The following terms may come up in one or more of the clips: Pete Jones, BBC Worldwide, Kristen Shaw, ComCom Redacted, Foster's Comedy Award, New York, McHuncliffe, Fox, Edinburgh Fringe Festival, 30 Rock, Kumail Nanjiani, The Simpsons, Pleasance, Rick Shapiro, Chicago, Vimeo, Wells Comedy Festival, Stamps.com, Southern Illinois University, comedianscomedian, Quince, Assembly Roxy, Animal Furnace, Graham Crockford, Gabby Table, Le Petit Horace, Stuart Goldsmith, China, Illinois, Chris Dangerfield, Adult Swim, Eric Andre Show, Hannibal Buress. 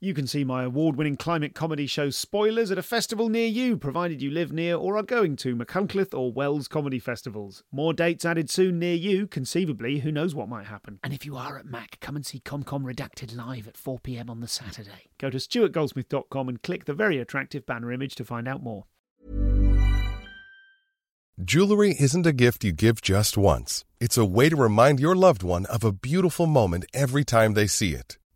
You can see my award-winning climate comedy show Spoilers at a festival near you, provided you live near or are going to McHuncliffe or Wells Comedy Festivals. More dates added soon near you, conceivably, who knows what might happen. And if you are at Mac, come and see ComCom Redacted live at 4 p.m. on the Saturday. Go to stuartgoldsmith.com and click the very attractive banner image to find out more. Jewelry isn't a gift you give just once. It's a way to remind your loved one of a beautiful moment every time they see it.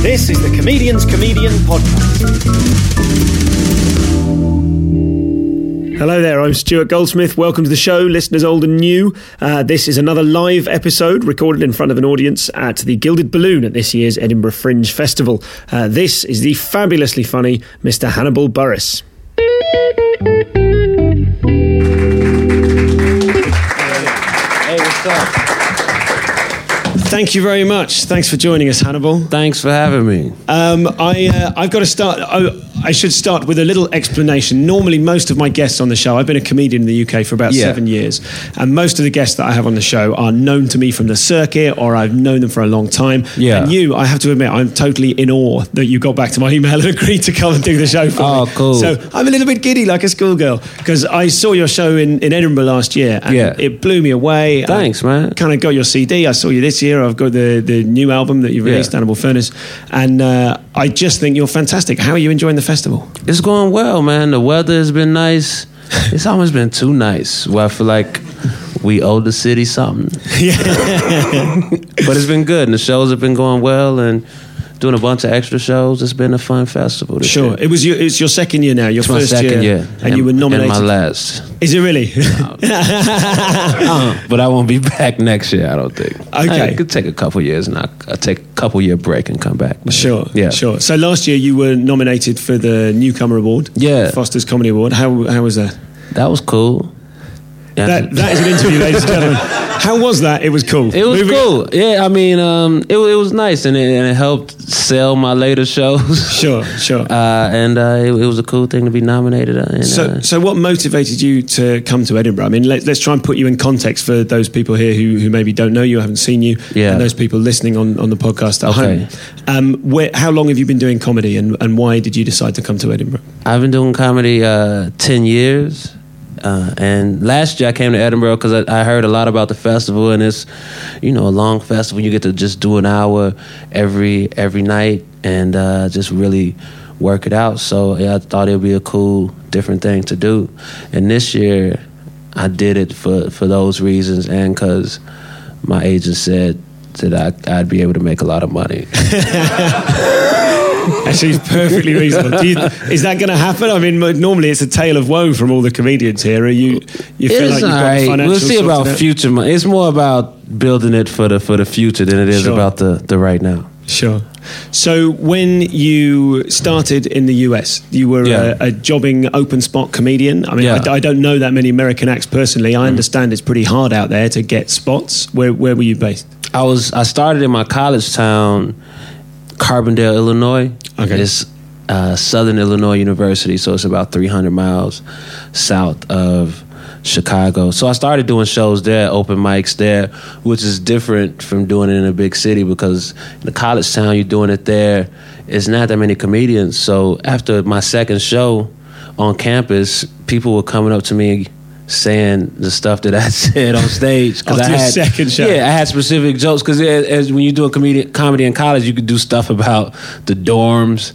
This is the Comedian's Comedian Podcast. Hello there, I'm Stuart Goldsmith. Welcome to the show, listeners old and new. This is another live episode recorded in front of an audience at the Gilded Balloon at this year's Edinburgh Fringe Festival. This is the fabulously funny Mr. Hannibal Buress. Hey, what's up? Thank you very much. Thanks for joining us, Hannibal. Thanks for having me. I've got to start... I should start with a little explanation. Normally, most of my guests on the show, I've been a comedian in the UK for about 7 years, and most of the guests that I have on the show are known to me from the circuit, or I've known them for a long time. Yeah. And you, I have to admit, I'm totally in awe that you got back to my email and agreed to come and do the show for me. Oh, cool. So I'm a little bit giddy like a schoolgirl, because I saw your show in Edinburgh last year, and it blew me away. Thanks, man. Kind of got your CD. I saw you this year. I've got the new album that you've released, Animal Furnace, and I just think you're fantastic. How are you enjoying the festival? It's going well, man. The weather has been nice. It's almost been too nice, where I feel like we owe the city something. But it's been good, and the shows have been going well, and doing a bunch of extra shows. It's been a fun festival this year. It's your second year now. It's my second year. And you were nominated. And my last. Is it really? No. But I won't be back next year, I don't think. Okay. I could take a couple years, and I'll take a couple year break and come back. Sure. So last year you were nominated for the Newcomer Award. Yeah. Foster's Comedy Award. How was that? That was cool. That is an interview, ladies and gentlemen. How was that? It was cool. It was cool. Yeah, I mean, it was nice, and it helped sell my later shows. Sure. It was a cool thing to be nominated. So what motivated you to come to Edinburgh? I mean, let's try and put you in context for those people here who maybe don't know you, haven't seen you, and those people listening on the podcast at home. How long have you been doing comedy, and why did you decide to come to Edinburgh? I've been doing comedy 10 years. And last year I came to Edinburgh because I heard a lot about the festival, and it's, a long festival. You get to just do an hour every night and just really work it out. So I thought it would be a cool, different thing to do. And this year I did it for those reasons, and because my agent said that I'd be able to make a lot of money. Actually, it's perfectly reasonable. Is that going to happen? I mean, normally it's a tale of woe from all the comedians here. You feel like you've got the financial... We'll see about future money. It's more about building it for the future than it is about the right now. Sure. So when you started in the US, you were a jobbing open spot comedian. I mean, I don't know that many American acts personally. I understand it's pretty hard out there to get spots. Where were you based? I started in my college town, Carbondale, Illinois. Okay. It's Southern Illinois University, so it's about 300 miles south of Chicago. So I started doing shows there, open mics there, which is different from doing it in a big city, because in the college town, you're doing it there. It's not that many comedians. So after my second show on campus, people were coming up to me saying the stuff that I said on stage. After your second show. Yeah, I had specific jokes, because when you do a comedy in college, you could do stuff about the dorms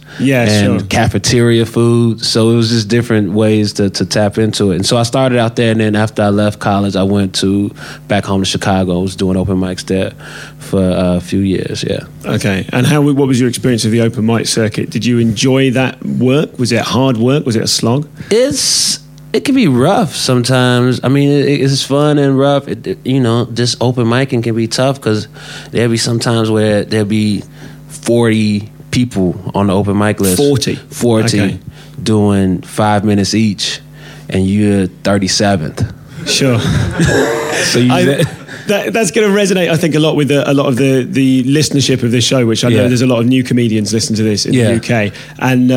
cafeteria food. So it was just different ways to tap into it. And so I started out there, and then after I left college, I went back home to Chicago. I was doing open mics there for a few years, Okay, and what was your experience of the open mic circuit? Did you enjoy that work? Was it hard work? Was it a slog? It's... It can be rough sometimes. I mean, it's fun and rough. Just open micing can be tough because there'll be sometimes where there'll be 40 people on the open mic list. 40. Okay. Doing 5 minutes each, and you're 37th. Sure. So you that's going to resonate, I think, a lot with a lot of the listenership of this show, which I know there's a lot of new comedians listening to this in the UK. And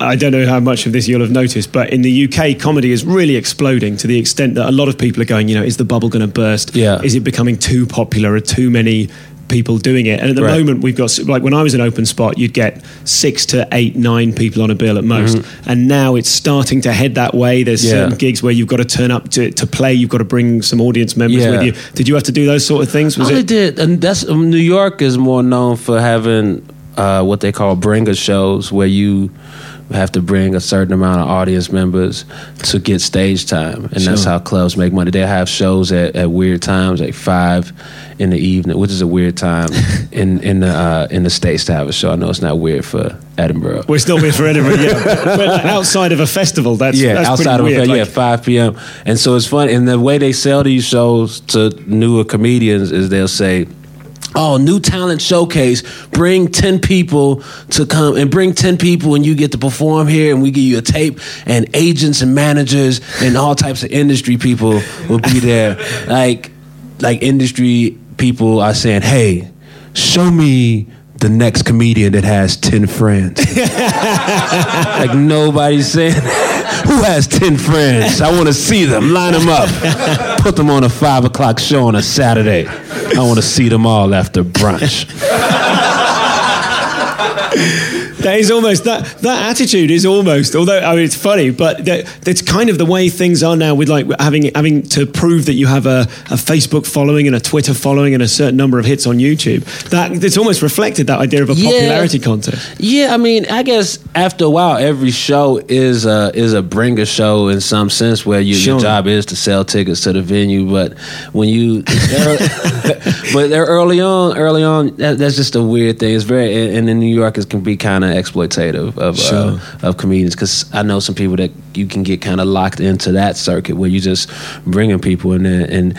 I don't know how much of this you'll have noticed, but in the UK, comedy is really exploding to the extent that a lot of people are going, is the bubble going to burst? Yeah. Is it becoming too popular? Are too many people doing it? And at the moment, we've got, like when I was in open spot, you'd get 6 to 8, 9 people on a bill at most. Mm-hmm. And now it's starting to head that way. There's certain gigs where you've got to turn up to play. You've got to bring some audience members with you. Did you have to do those sort of things? I did. And that's New York is more known for having what they call bringer shows, where you have to bring a certain amount of audience members to get stage time, and that's how clubs make money. They have shows at weird times, like 5 in the evening, which is a weird time in the States to have a show. I know it's not weird for Edinburgh. We're still weird for Edinburgh, but outside of a festival, that's outside of weird. 5 p.m. And so it's fun. And the way they sell these shows to newer comedians is they'll say, "Oh, new talent showcase, bring 10 people to come and bring 10 people and you get to perform here, and we give you a tape, and agents and managers and all types of industry people will be there." Like industry people are saying, "Hey, show me the next comedian that has 10 friends." Like nobody's saying, "Who has 10 friends? I want to see them. Line them up. Put them on a 5 o'clock show on a Saturday. I want to see them all after brunch." That is almost, that attitude is almost, although, I mean, it's funny, but that's kind of the way things are now with like having to prove that you have a Facebook following and a Twitter following and a certain number of hits on YouTube. That it's almost reflected that idea of a popularity contest. Yeah, I mean, I guess after a while, every show is a bringer show in some sense, where your job is to sell tickets to the venue, but when you, but they're early on, that's just a weird thing. It's very, and in New York, it can be kind of exploitative of comedians, because I know some people that you can get kind of locked into that circuit where you just bringing people in there, and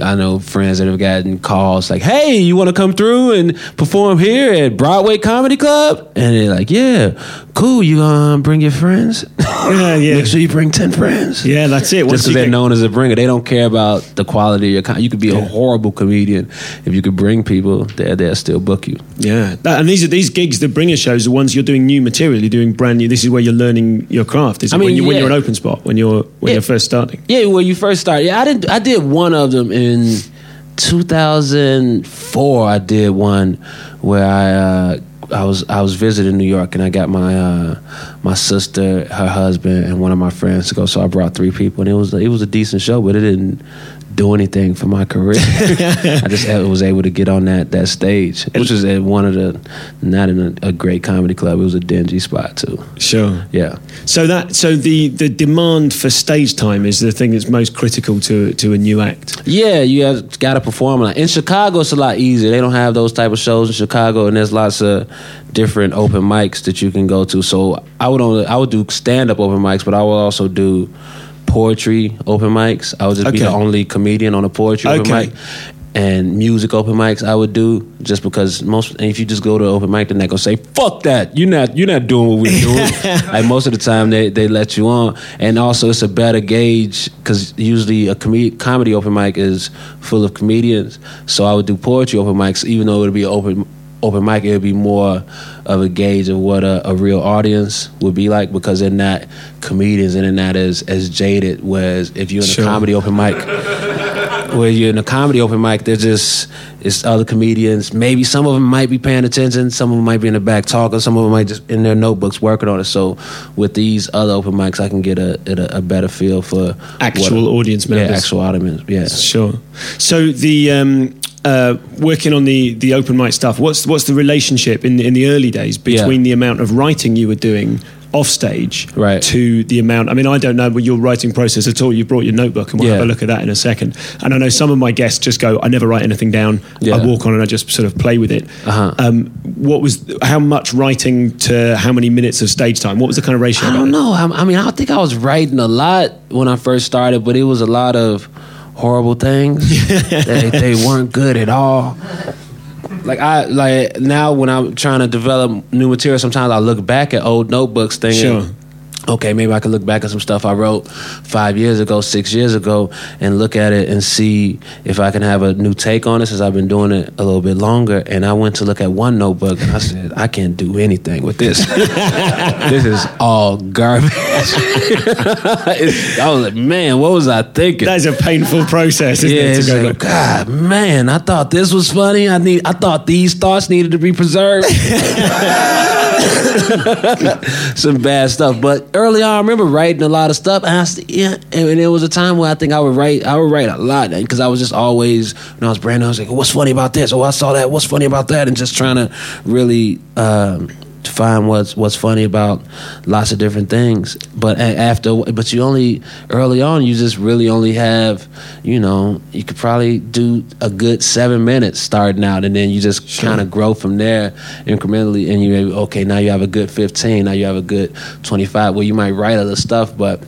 I know friends that have gotten calls like, "Hey, you want to come through and perform here at Broadway Comedy Club?" And they're like, "Yeah, cool, you bring your friends?" Make sure you bring 10 friends. Yeah, that's it. Just because they're known as a bringer, they don't care about the quality of your you could be a horrible comedian. If you could bring people, they'll still book you. Yeah, and these gigs, the bringer shows, are ones you're doing new material, you're doing brand new. This is where you're learning your craft. Is it when you're an open spot, when you're first starting? Yeah, when you first start. Yeah, I did one of them in 2004. I did one where I was visiting New York, and I got my my sister, her husband, and one of my friends to go. So I brought 3 people, and it was a decent show, but it didn't do anything for my career. I just was able to get on that stage, which was at one of the, not in a great comedy club. It was a dingy spot too. Sure. Yeah. So the demand for stage time is the thing that's most critical to a new act. Yeah, you have got to perform. In Chicago, it's a lot easier. They don't have those type of shows in Chicago, and there's lots of different open mics that you can go to. So I would do stand up open mics, but I would also do poetry open mics. I would just be the only comedian on a poetry open mic, and music open mics I would do, just because if you just go to open mic, they're not gonna say, "Fuck that, you're not doing what we're doing." Like most of the time they let you on. And also it's a better gauge, because usually a comedy open mic is full of comedians. So I would do poetry open mics, even though it would be open mic, it would be more of a gauge of what a real audience would be like, because they're not comedians and they're not as jaded. Whereas if you're in a comedy open mic, they're just, it's other comedians. Maybe some of them might be paying attention, some of them might be in the back talking, some of them might just in their notebooks working on it. So with these other open mics, I can get a better feel for actual audience members. Yeah, actual audience. Yeah, sure. So the working on the open mic stuff, what's the relationship in the early days between the amount of writing you were doing off stage right. to the amount. I mean, I don't know your writing process at all. You brought your notebook and we'll have a look at that in a second. And I know some of my guests just go, I never write anything down. Yeah. I walk on and I just sort of play with it. Uh-huh. How much writing to how many minutes of stage time? What was the kind of ratio? I don't know. I mean, I think I was writing a lot when I first started, but it was a lot of horrible things. they weren't good at all. Like now when I'm trying to develop new material, sometimes I look back at old notebooks thinking, sure. okay, maybe I could look back at some stuff I wrote 5 years ago, 6 years ago, and look at it and see if I can have a new take on it since I've been doing it a little bit longer. And I went to look at one notebook and I said, I can't do anything with this. This is all garbage. I was like, man, what was I thinking? That's a painful process, isn't it? It's like, God, man, I thought this was funny. I thought these thoughts needed to be preserved. Some bad stuff. But early on I remember writing a lot of stuff, and it was a time where I think I would write a lot, because I was just always, when I was brand new, I was like, what's funny about this? Oh, I saw that. What's funny about that? And just trying to really find what's funny about lots of different things. But you only, early on, you just really only have, you could probably do a good 7 minutes starting out, and then you just sure. kind of grow from there incrementally, and now you have a good 15, now you have a good 25. Well, you might write other stuff, but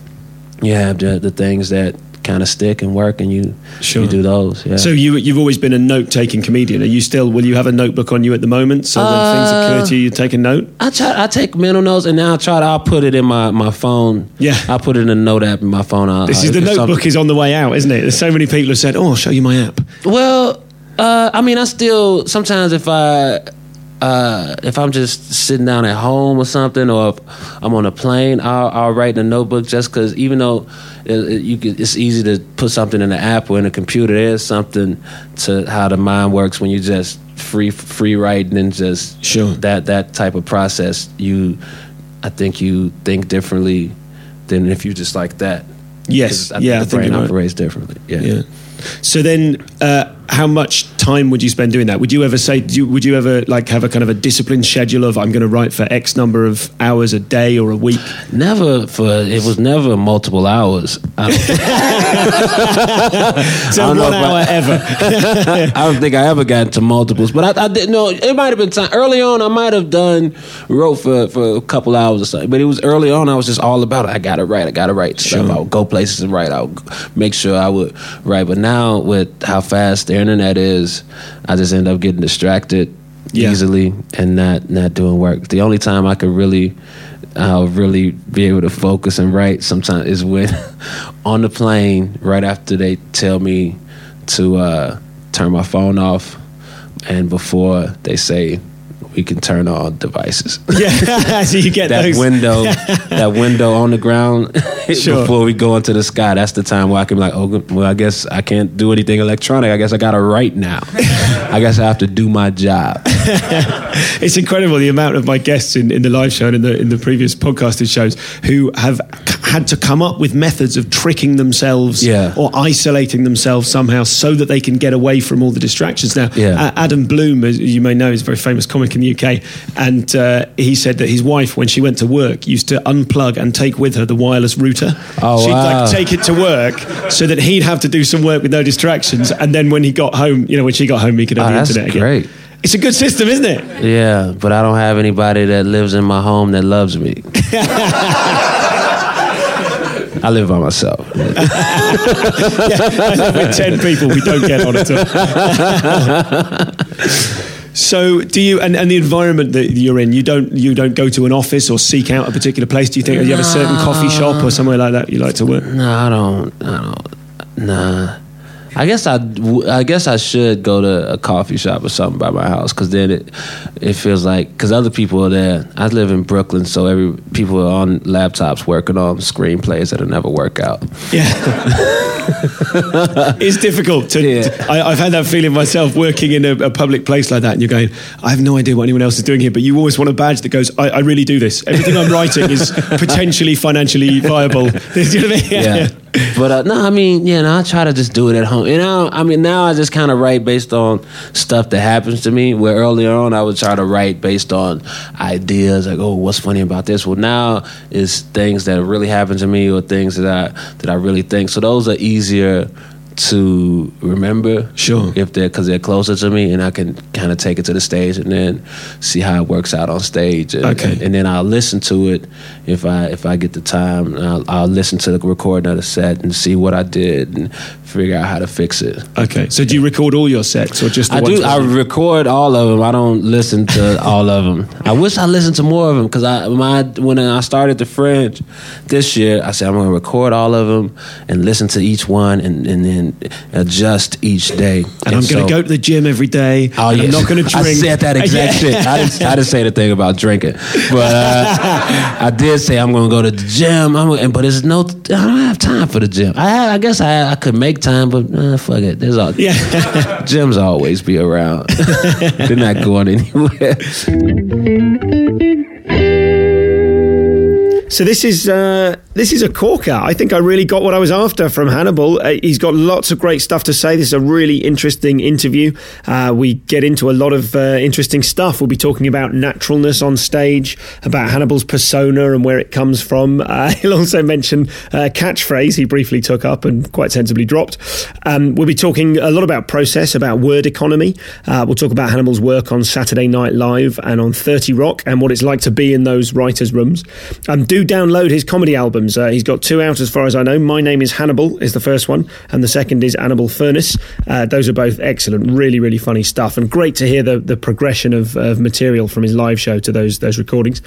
you have the things that kind of stick and work, and you sure. you do those. Yeah. So you've always been a note-taking comedian. Are you still? Will you have a notebook on you at the moment? So when things occur to you, you take a note. I take mental notes, and now I'll put it in my phone. Yeah, I put it in a note app in my phone. The notebook is on the way out, isn't it? There's so many people who said, "Oh, I'll show you my app." Well, I mean, I still sometimes if I'm just sitting down at home or something, or if I'm on a plane, I'll write in a notebook, just because even though it's easy to put something in the app or in a computer, there's something to how the mind works when you just free writing and just sure. that type of process. I think you think differently than if you just like that. Yes, I think the brain operates differently. Yeah. So then, how much time would you spend doing that? Would you ever say? Would you ever like have a kind of a disciplined schedule of I'm going to write for X number of hours a day or a week? Never. It was never multiple hours. I don't know 1 hour ever. I don't think I ever got to multiples, but I didn't know. It might have been time early on. I might have wrote for a couple hours or something. But it was early on. I was just all about it. I gotta write sure. stuff. I would go places and write. I would make sure I would write. But now with how fast the internet is, I just end up getting distracted easily and not doing work. The only time I could really be able to focus and write sometimes is when on the plane, right after they tell me to turn my phone off and before they say we can turn all devices. Yeah, so you get those. That window on the ground sure. before we go into the sky. That's the time where I can be like, oh, well, I guess I can't do anything electronic. I guess I got to write now. I guess I have to do my job. It's incredible the amount of my guests in the live show and in the previous podcasted shows who have had to come up with methods of tricking themselves or isolating themselves somehow so that they can get away from all the distractions. Now, Adam Bloom, as you may know, is a very famous comic in the UK, and he said that his wife, when she went to work, used to unplug and take with her the wireless router. Oh, she'd like take it to work so that he'd have to do some work with no distractions, and then when he got home, when she got home, he could have the internet again. That's great. It's a good system, isn't it? Yeah, but I don't have anybody that lives in my home that loves me. I live by myself. I live with 10 people. We don't get on at all. So do you, and the environment that you're in, you don't go to an office or seek out a particular place? Do you think you have a certain coffee shop or somewhere like that you like to work? No, I don't. Nah. I guess I should go to a coffee shop or something by my house, because then it feels like, because other people are there. I live in Brooklyn, so people are on laptops working on screenplays that'll never work out. Yeah. It's difficult to. Yeah. I've had that feeling myself working in a public place like that, and you're going, I have no idea what anyone else is doing here, but you always want a badge that goes, I really do this. Everything I'm writing is potentially financially viable. You know what I mean? Yeah. But no, I mean, yeah, no, I try to just do it at home. You know, I mean, now I just kind of write based on stuff that happens to me, where earlier on I would try to write based on ideas, like, oh, what's funny about this? Well, now it's things that really happen to me or things that I really think. So those are easier to remember, sure, if they're, because they're closer to me, and I can kind of take it to the stage and then see how it works out on stage. And, okay, and then I'll listen to it if I get the time. I'll listen to the recording of the set and see what I did and figure out how to fix it. Okay, so do you record all your sets or just the ones? I do. I record all of them. I don't listen to all of them. I wish I listened to more of them, because when I started the Fringe this year, I said I'm going to record all of them and listen to each one and then adjust each day. And I'm going to go to the gym every day. Oh, and yes. I'm not going to drink. I said that exact shit. I didn't say the thing about drinking, but I did say I'm going to go to the gym. But there's no. I don't have time for the gym. I guess I could make time, but fuck it. There's all. Yeah. Gyms always be around. They're not going anywhere. So this is a corker. I think I really got what I was after from Hannibal. He's got lots of great stuff to say. This is a really interesting interview. We get into a lot of interesting stuff. We'll be talking about naturalness on stage, about Hannibal's persona and where it comes from. He'll also mention catchphrase he briefly took up and quite sensibly dropped. We'll be talking a lot about process, about word economy. We'll talk about Hannibal's work on Saturday Night Live and on 30 Rock and what it's like to be in those writers' rooms. Do download his comedy albums. He's got 2 out as far as I know. My Name is Hannibal is the first one, and the second is Animal Furnace. Those are both excellent, really, really funny stuff, and great to hear the progression of material from his live show to those recordings.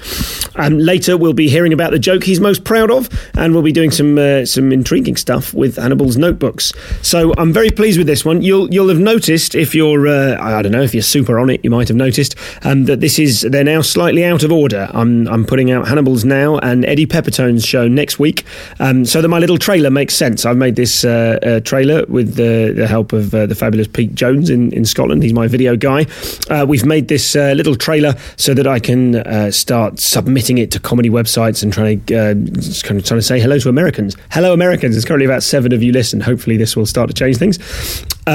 Later we'll be hearing about the joke he's most proud of, and we'll be doing some intriguing stuff with Hannibal's notebooks. So I'm very pleased with this one. You'll have noticed, if you're I don't know, if you're super on it, you might have noticed that they're now slightly out of order. I'm putting out Hannibal's now and Eddie Peppertone's show next week, so that my little trailer makes sense. I've made this trailer with the help of the fabulous Pete Jones in Scotland. He's my video guy. We've made this little trailer so that I can start submitting it to comedy websites and trying to say hello to Americans. Hello, Americans. There's currently about 7 of you listen. Hopefully this will start to change things. So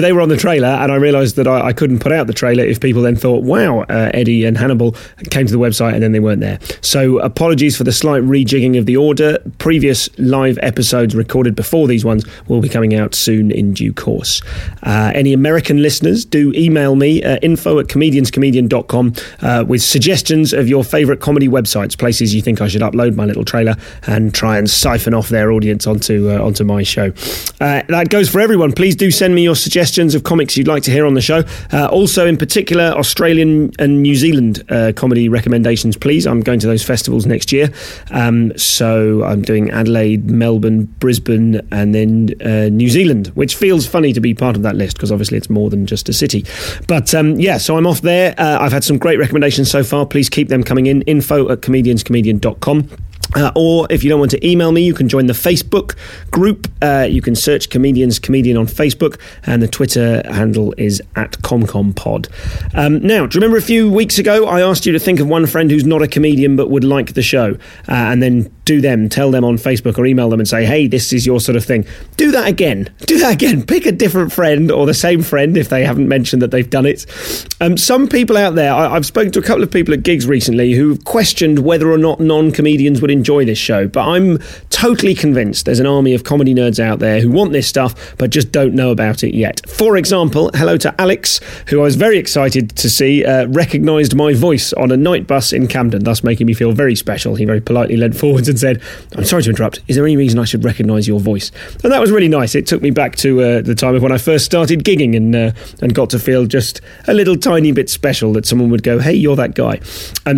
they were on the trailer, and I realised that I couldn't put out the trailer if people then thought, wow, Eddie and Hannibal came to the website and then they weren't there. So apologies for the slight rejigging of the order. Previous live episodes recorded before these ones will be coming out soon in due course. Any American listeners, do email me info@ComediansComedian.com with suggestions of your favourite comedy websites, places you think I should upload my little trailer and try and siphon off their audience onto my show. That goes for everyone. Please do send me your suggestions of comics you'd like to hear on the show. Also, in particular, Australian and New Zealand comedy recommendations, please. I'm going to those festivals next year. So I'm doing Adelaide, Melbourne, Brisbane, and then New Zealand, which feels funny to be part of that list because obviously it's more than just a city. But so I'm off there. I've had some great recommendations so far. Please keep them coming in. info@ComediansComedian.com. Or if you don't want to email me, you can join the Facebook group. You can search Comedians Comedian on Facebook, and the Twitter handle is @ComComPod. Now, do you remember a few weeks ago I asked you to think of one friend who's not a comedian but would like the show, and then tell them on Facebook or email them and say, hey, this is your sort of thing. Do that again. Pick a different friend or the same friend if they haven't mentioned that they've done it. Some people out there, I've spoken to a couple of people at gigs recently who've questioned whether or not non-comedians would enjoy this show, but I'm totally convinced there's an army of comedy nerds out there who want this stuff but just don't know about it yet. For example, hello to Alex, who I was very excited to see recognised my voice on a night bus in Camden, thus making me feel very special. He very politely leant forwards and said, I'm sorry to interrupt, is there any reason I should recognise your voice? And that was really nice. It took me back to the time of when I first started gigging and got to feel just a little tiny bit special that someone would go, hey, you're that guy.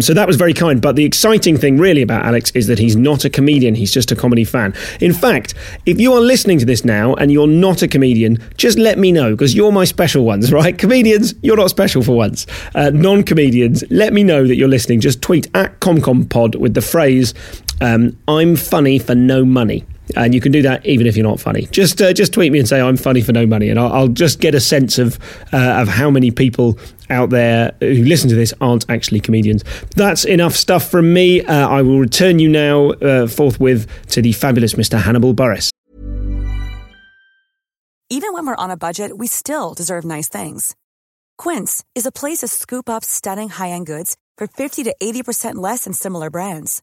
So that was very kind, but the exciting thing really about Alex is that he's not a comedian, he's just a comedy fan. In fact, if you are listening to this now and you're not a comedian, just let me know, because you're my special ones, right? Comedians, you're not special for once. Non-comedians, let me know that you're listening. Just tweet @ComComPod with the phrase, I'm funny for no money. And you can do that even if you're not funny. Just tweet me and say I'm funny for no money, and I'll just get a sense of how many people out there who listen to this aren't actually comedians. That's enough stuff from me. I will return you now forthwith to the fabulous Mr. Hannibal Buress. Even when we're on a budget, we still deserve nice things. Quince is a place to scoop up stunning high-end goods for 50 to 80% less than similar brands.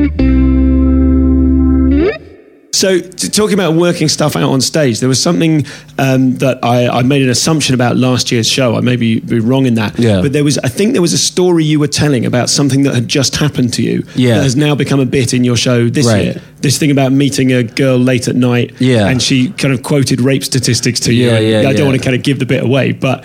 So, talking about working stuff out on stage, there was something that I made an assumption about last year's show. I may be wrong in that. Yeah. But I think there was a story you were telling about something that had just happened to you that has now become a bit in your show this year. This thing about meeting a girl late at night and she kind of quoted rape statistics to you. I don't want to kind of give the bit away, but...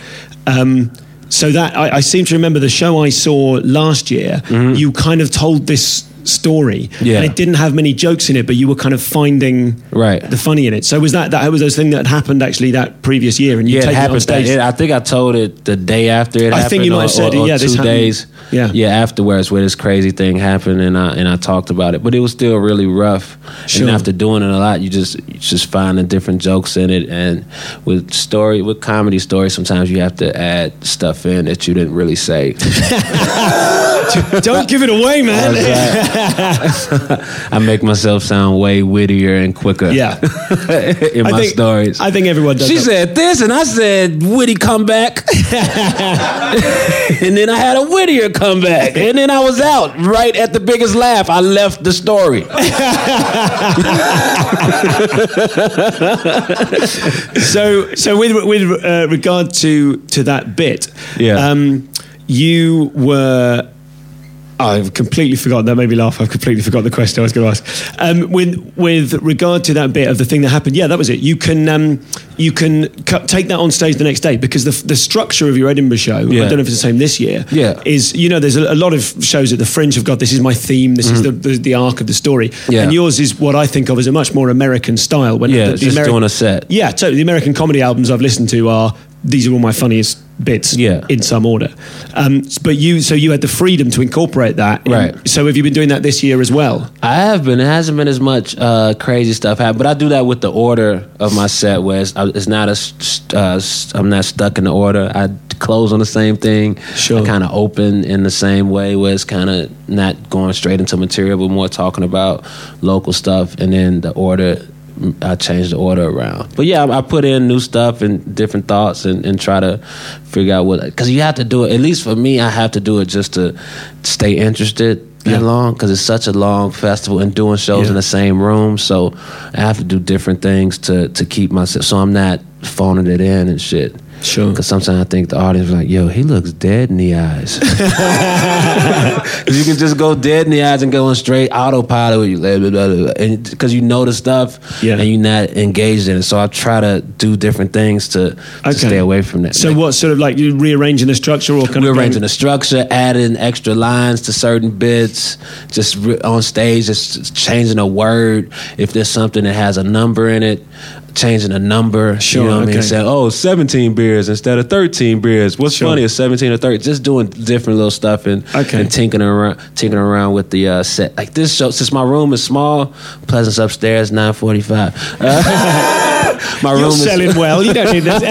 so that I seem to remember the show I saw last year, you kind of told this story and it didn't have many jokes in it, but you were kind of finding the funny in it. So was that was those thing that happened actually that previous year, and you take it on stage? I think I told it the day after it happened. I think you might have said it, 2 days afterwards, where this crazy thing happened, and I talked about it, but it was still really rough. And after doing it a lot, you just find the different jokes in it, and with comedy stories sometimes you have to add stuff in that you didn't really say. Don't give it away, man. I make myself sound way wittier and quicker in my stories. I think everyone does. She said this and I said witty comeback. And then I had a wittier comeback, and then I was out right at the biggest laugh. I left the story. So with regard to that bit, you were... I've completely forgotten. That made me laugh. I've completely forgotten the question I was going to ask. With regard to that bit of the thing that happened, that was it. You can take that on stage the next day, because the structure of your Edinburgh show, I don't know if it's the same this year, is, there's a lot of shows at the Fringe have got, this is my theme, this is the arc of the story. Yeah. And yours is what I think of as a much more American style. When just doing a set. Yeah, totally. The American comedy albums I've listened to are... these are all my funniest bits in some order. But you had the freedom to incorporate that. Right. So have you been doing that this year as well? I have been. It hasn't been as much crazy stuff happened, but I do that with the order of my set, where it's not I'm not stuck in the order. I close on the same thing. Sure. I kind of open in the same way, where it's kind of not going straight into material, but more talking about local stuff, and then the order... I changed the order around. But I put in new stuff and different thoughts and try to figure out what... Because you have to do it, at least for me, I have to do it just to stay interested that long, because it's such a long festival and doing shows in the same room. So I have to do different things to keep myself... So I'm not phoning it in and shit. Sure. Because sometimes I think the audience is like, yo, he looks dead in the eyes. Because you can just go dead in the eyes and go on straight autopilot, because you know the stuff and you're not engaged in it. So I try to do different things to stay away from that. So what, sort of like you rearranging the structure? Or kind rearranging the structure, adding extra lines to certain bits, just on stage, just changing a word. If there's something that has a number in it, changing a number. Sure, you know what I mean? Said, 17 beers instead of 13 beers. What's funny is 17 or 13. Just doing different little stuff and tinkering around with the set. Like this show, since my room is small, Pleasance upstairs, 945. My room is selling well. You don't need this.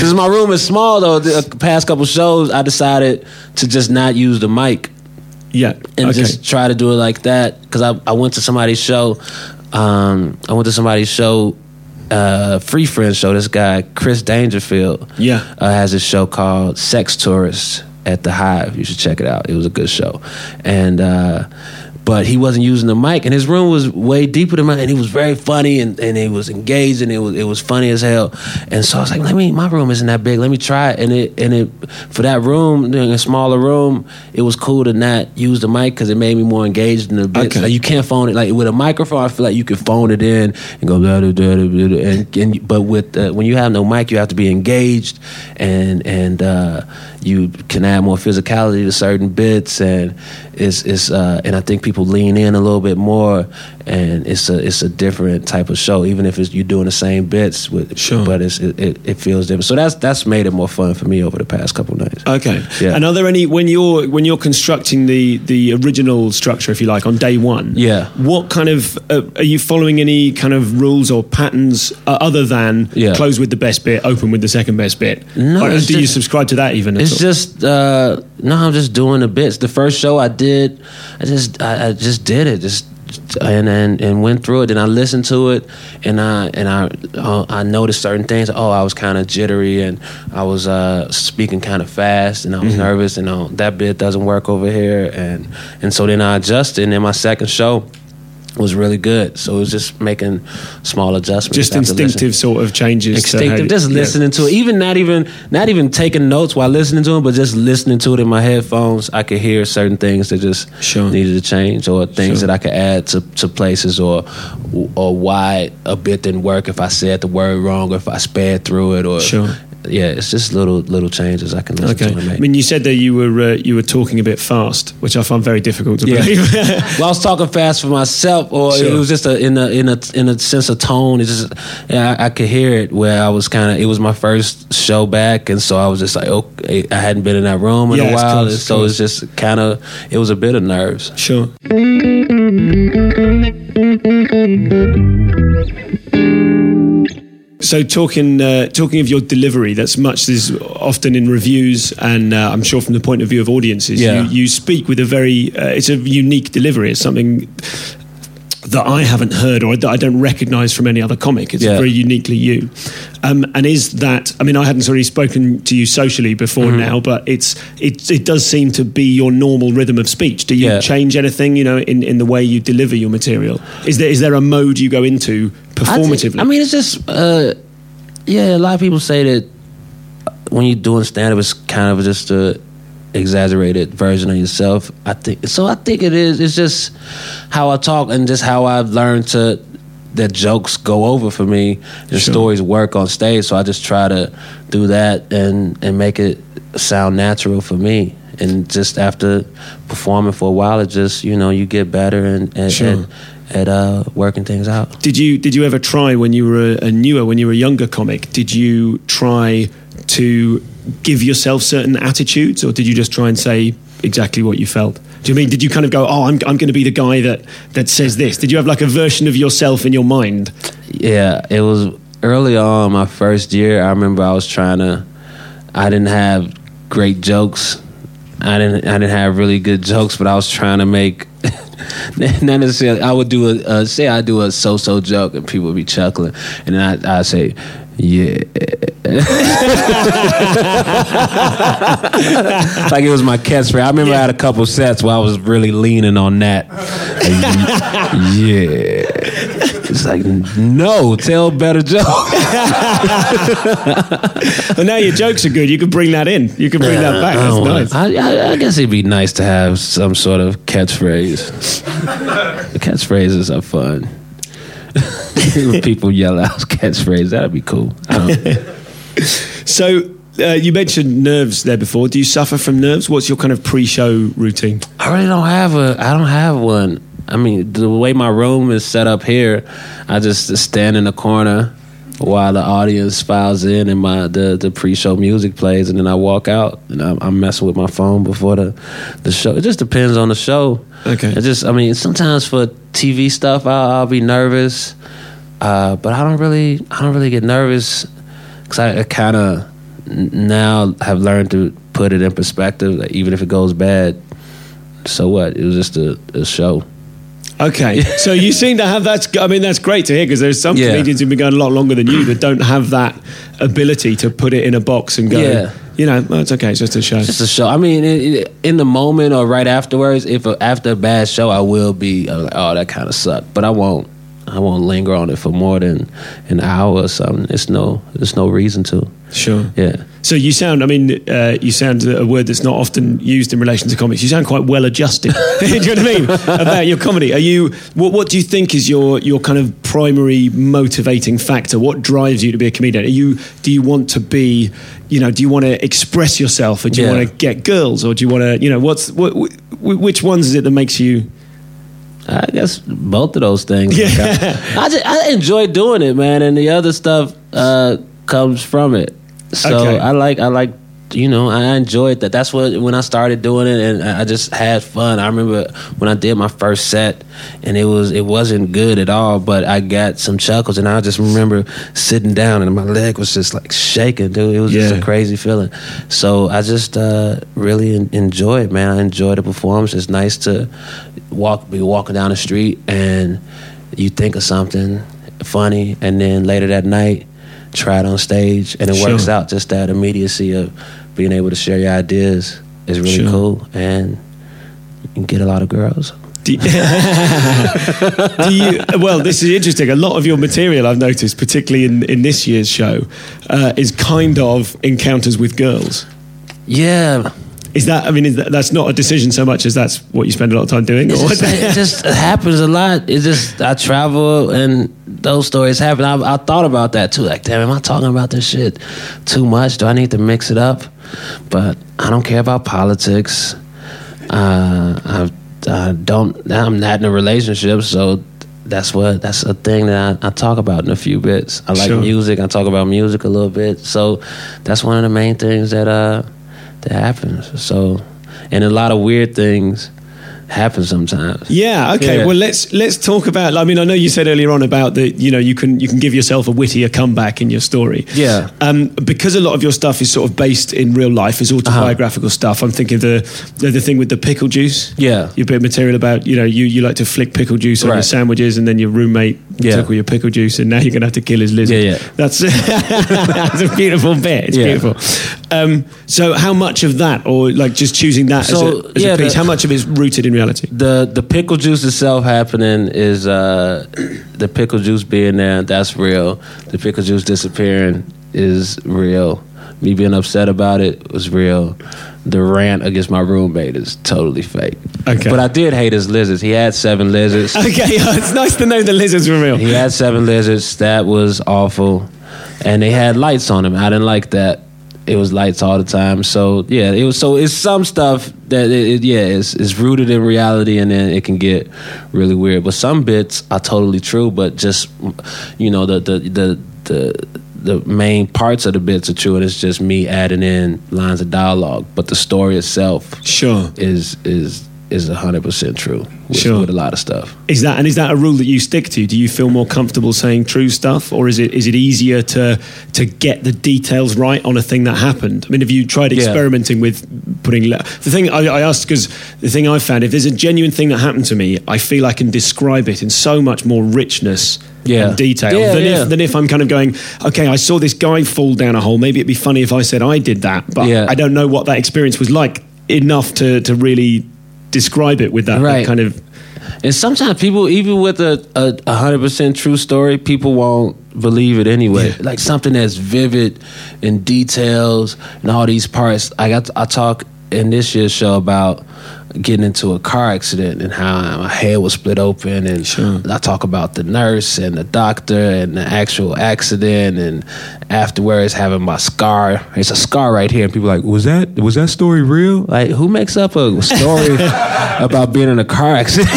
Since my room is small, though, the past couple shows, I decided to just not use the mic. Yeah. And just try to do it like that. Because I went to somebody's show. Free Friends show. This guy, Chris Dangerfield, has a show called Sex Tourists at the Hive. You should check it out. It was a good show. And but he wasn't using the mic, and his room was way deeper than mine, and he was very funny, and he was engaged, and it was funny as hell. And so I was like, my room isn't that big. Let me try it. And it for that room, in a smaller room, it was cool to not use the mic because it made me more engaged in the bit. Like, you can't phone it. Like with a microphone, I feel like you can phone it in and go blah, blah, blah, blah, blah, and but with when you have no mic, you have to be engaged, and you can add more physicality to certain bits, and it's and I think people lean in a little bit more, and it's a different type of show, even if you're doing the same bits but it feels different. So that's made it more fun for me over the past couple of nights. And are there any, when you're constructing the original structure, if you like, on day one, what kind of are you following any kind of rules or patterns other than close with the best bit, open with the second best bit? No, or do you subscribe to that even? It's just no, I'm just doing the bits. The first show I did, I just did it, and went through it, and I listened to it, and I noticed certain things. Oh, I was kind of jittery, and I was speaking kind of fast, and I was nervous, and that bit doesn't work over here, and so then I adjusted, and then my second show was really good. So it was just making small adjustments, just instinctive sort of changes. Instinctive, just listening to it, not even taking notes while listening to it, but just listening to it in my headphones. I could hear certain things that just needed to change, or things that I could add to places, or why a bit didn't work if I said the word wrong, or if I sped through it, or it's just little changes I can listen to and make. I mean, you said that you were talking a bit fast, which I find very difficult to believe. Well, I was talking fast for myself, or it was just in a sense of tone. It's just I could hear it, where I was kind of. It was my first show back, and so I was just like, okay, I hadn't been in that room in a while, and so it's just kind of. It was a bit of nerves. Sure. So talking of your delivery, this is often in reviews, and I'm sure from the point of view of audiences, you speak with a very, it's a unique delivery. It's something that I haven't heard, or that I don't recognise from any other comic. It's very uniquely you. And is that, I mean, I hadn't really spoken to you socially before now, but it does seem to be your normal rhythm of speech. Do you change anything, in the way you deliver your material? Is there a mode you go into performatively? I mean, it's just, a lot of people say that when you're doing stand-up, it's kind of just a exaggerated version of yourself. I think it is. It's just how I talk, and just how I've learned that jokes go over for me, and stories work on stage. So I just try to do that and make it sound natural for me. And just after performing for a while, it just, you get better at working things out. Did you ever try, when you were a younger comic, did you try to give yourself certain attitudes, or did you just try and say exactly what you felt? Do you mean, did you kind of go, I'm going to be the guy that says this? Did you have like a version of yourself in your mind? Yeah, it was early on my first year. I remember I was I didn't have great jokes. I didn't have really good jokes, but I was trying to make, not necessarily, I would do a so-so joke, and people would be chuckling, and then I'd say, yeah. Like it was my catchphrase. I remember I had a couple sets where I was really leaning on that. It's like, no, tell better jokes. Well, now your jokes are good. You can bring that in. You can bring that back. That's nice. I guess it'd be nice to have some sort of catchphrase. Catchphrases are fun. People yell out catchphrase. That'd be cool. So you mentioned nerves there before. Do you suffer from nerves? What's your kind of pre-show routine? I really don't have one. I mean, the way my room is set up here, I just stand in the corner while the audience files in and the pre-show music plays, and then I walk out and I'm messing with my phone before the show. It just depends on the show. Okay. It just, I mean, sometimes for TV stuff I'll be nervous, but I don't really get nervous because I kind of now have learned to put it in perspective. Like, even if it goes bad, so what? It was just a show. Okay, so you seem to have that. I mean, that's great to hear, because there's some comedians who've been going a lot longer than you that don't have that ability to put it in a box and go, you know, well, it's okay, it's just a show. It's just a show. I mean, in the moment or right afterwards, if after a bad show, I will be like, oh, that kind of sucked, but I won't linger on it for more than an hour or something. There's no reason to. Sure. Yeah. So you sound, I mean, a word that's not often used in relation to comics. You sound quite well adjusted. Do you know what I mean? About your comedy. Are you? What do you think is your kind of primary motivating factor? What drives you to be a comedian? Do you want to be, you know, do you want to express yourself, or do you want to get girls, or do you want to, you know, which ones is it that makes you? I guess both of those things. Yeah. Like I enjoy doing it, man, and the other stuff comes from it. So okay. I like, you know, I enjoyed that. That's when I started doing it, and I just had fun. I remember when I did my first set, and it wasn't good at all, but I got some chuckles, and I just remember sitting down, and my leg was just like shaking, dude. It was just a crazy feeling. So I just really enjoy it, man. I enjoy the performance. It's nice to be walking down the street, and you think of something funny, and then later that night, try it on stage, and it works out. Just that immediacy of being able to share your ideas is really cool, and you can get a lot of girls. Well, this is interesting. A lot of your material, I've noticed, particularly in this year's show, is kind of encounters with girls. Yeah. That's not a decision so much as that's what you spend a lot of time doing? It just happens a lot. I travel and those stories happen. I thought about that too. Like, damn, am I talking about this shit too much? Do I need to mix it up? But I don't care about politics. I'm not in a relationship, so that's a thing that I talk about in a few bits. I like music. I talk about music a little bit. So that's one of the main things that happens. So, and a lot of weird things happen sometimes. Yeah. Okay. Yeah. Well, let's talk about. I mean, I know you said earlier on about that. You know, you can give yourself a wittier comeback in your story. Yeah. Because a lot of your stuff is sort of based in real life, is autobiographical stuff. I'm thinking the thing with the pickle juice. Yeah. Your bit of material about, you know, you like to flick pickle juice on your sandwiches, and then your roommate took all your pickle juice, and now you're gonna have to kill his lizard. Yeah. That's a beautiful bit. It's beautiful. So how much of that, or like just choosing that as a piece, how much of it's rooted in reality? The pickle juice itself happening is the pickle juice being there, that's real. The pickle juice disappearing is real. Me being upset about it was real. The rant against my roommate is totally fake. Okay. But I did hate his lizards. He had 7 lizards. Okay, it's nice to know the lizards were real. He had 7 lizards. That was awful. And they had lights on him. I didn't like that. It was lights all the time. So yeah, it was. So it's some stuff that it's rooted in reality, and then it can get really weird. But some bits are totally true. But just, you know, the main parts of the bits are true, and it's just me adding in lines of dialogue. But the story itself is 100% true with a lot of stuff. Is that a rule that you stick to? Do you feel more comfortable saying true stuff, or is it easier to get the details right on a thing that happened? I mean, have you tried experimenting with putting the thing I asked, because the thing I found, if there's a genuine thing that happened to me, I feel I can describe it in so much more richness and detail than if I'm kind of going, okay, I saw this guy fall down a hole, maybe it'd be funny if I said I did that, but I don't know what that experience was like enough to really describe it with that kind of. And sometimes people, even with a 100% true story, people won't believe it anyway. Like something that's vivid and details and all these parts. I talk in this year's show about getting into a car accident and how my head was split open, and sure. I talk about the nurse and the doctor and the actual accident, and afterwards having my scar. It's a scar right here, and people are like, was that story real? Like, who makes up a story about being in a car accident?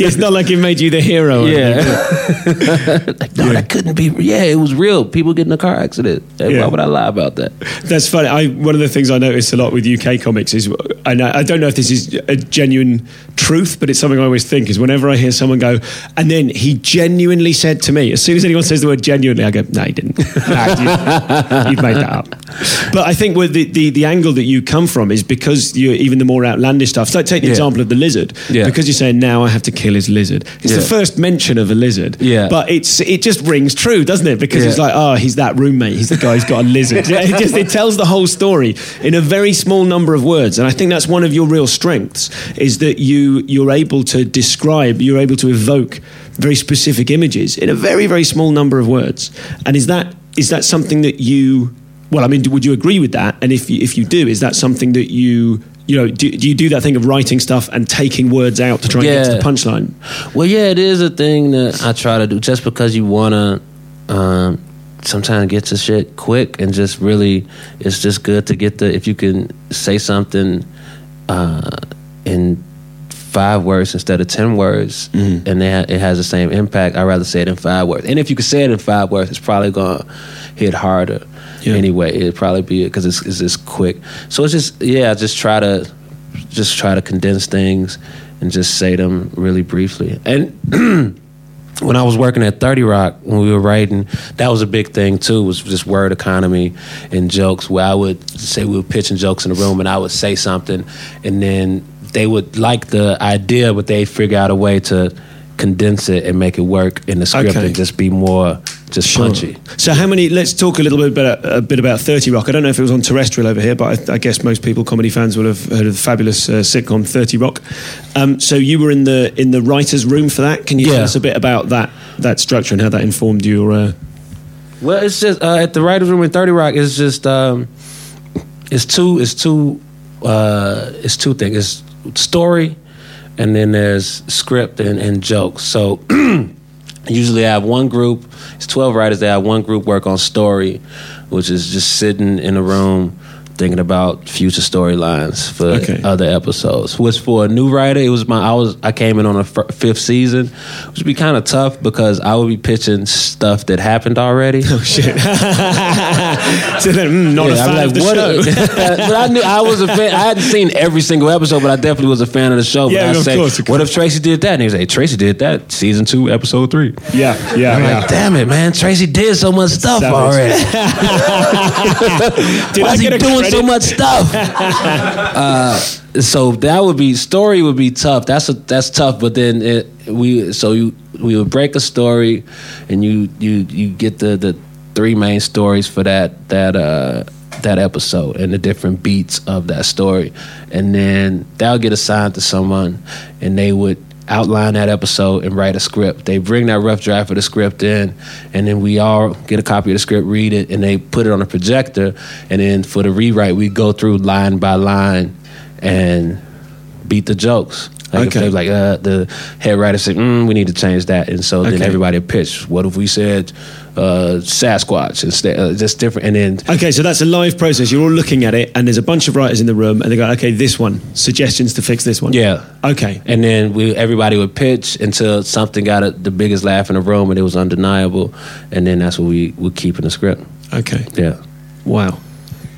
It's not like it made you the hero. Yeah. Like, no, yeah. That couldn't be. Yeah, it was real. People get in a car accident. Like, yeah. Why would I lie about that? That's funny. One of the things I noticed a lot with UK comics is, and I don't know if this is a genuine truth, but it's something I always think, is whenever I hear someone go, and then he genuinely said to me, as soon as anyone says the word genuinely, I go, no, he didn't. You've made that up. But I think with the angle that you come from is because you're even the more outlandish stuff. So take the example of the lizard. Yeah. Because you're saying, now I have to kill his lizard. It's the first mention of a lizard. Yeah. But it just rings true, doesn't it? Because it's like, oh, he's that roommate. He's the guy who's got a lizard. It tells the whole story in a very small number of words. And I think that's one of your real strengths, is that you're able to describe, you're able to evoke very specific images in a very, very small number of words. And is that something that you, well, I mean, would you agree with that? And if you do, is that something that you know, do you do that thing of writing stuff and taking words out to try and get to the punchline? Well, yeah, it is a thing that I try to do, just because you want to sometimes get to shit quick, and just really, it's just good to get the, if you can say something in 5 words instead of 10 words, and it has the same impact. I'd rather say it in 5 words. And if you can say it in 5 words, it's probably going to hit harder anyway. It'd probably be, because it's just quick. So it's just, I just try to condense things and just say them really briefly. And when I was working at 30 Rock, when we were writing, that was a big thing too, was just word economy and jokes, where I would say, we were pitching jokes in the room, and I would say something, and then they would like the idea, but they'd figure out a way to condense it and make it work in the script, and just be more punchy. So how many, let's talk a little bit about 30 Rock. I don't know if it was on terrestrial over here, but I guess most people, comedy fans, will have heard of the fabulous sitcom 30 Rock. So you were in the writer's room for that. Can you tell us a bit about that structure and how that informed your... Well, it's just, at the writer's room in 30 Rock, it's just, it's two things. It's story, and then there's script and jokes. So usually I have one group, it's 12 writers, they have one group work on story, which is just sitting in a room thinking about future storylines for other episodes. Which for a new writer, it was I came in on a fifth season, which would be kind of tough, because I would be pitching stuff that happened already. Oh shit! So then, not a fan of the show. But I knew I was a fan. I hadn't seen every single episode, but I definitely was a fan of the show. Yeah, but I say, what if Tracy did that? And he was like, Tracy did that, season 2, episode 3. Yeah. I'm like, damn it, man! Tracy did so much stuff already. Why is he doing so much stuff? So that would be, story would be tough. That's tough. But then we would break a story, and you get the 3 main stories for that episode and the different beats of that story, and then that'll get assigned to someone, and they would outline that episode and write a script. They bring that rough draft of the script in, and then we all get a copy of the script, read it, and they put it on a projector. And then for the rewrite, we go through line by line and beat the jokes. Like if they like, the head writer said, we need to change that. And so then everybody pitched, what if we said Sasquatch instead? Just different. And then... Okay, so that's a live process. You're all looking at it, and there's a bunch of writers in the room, and they go, okay, this one, suggestions to fix this one. Yeah. Okay. And then everybody would pitch until something got the biggest laugh in the room, and it was undeniable. And then that's what we would keep in the script. Okay. Yeah. Wow.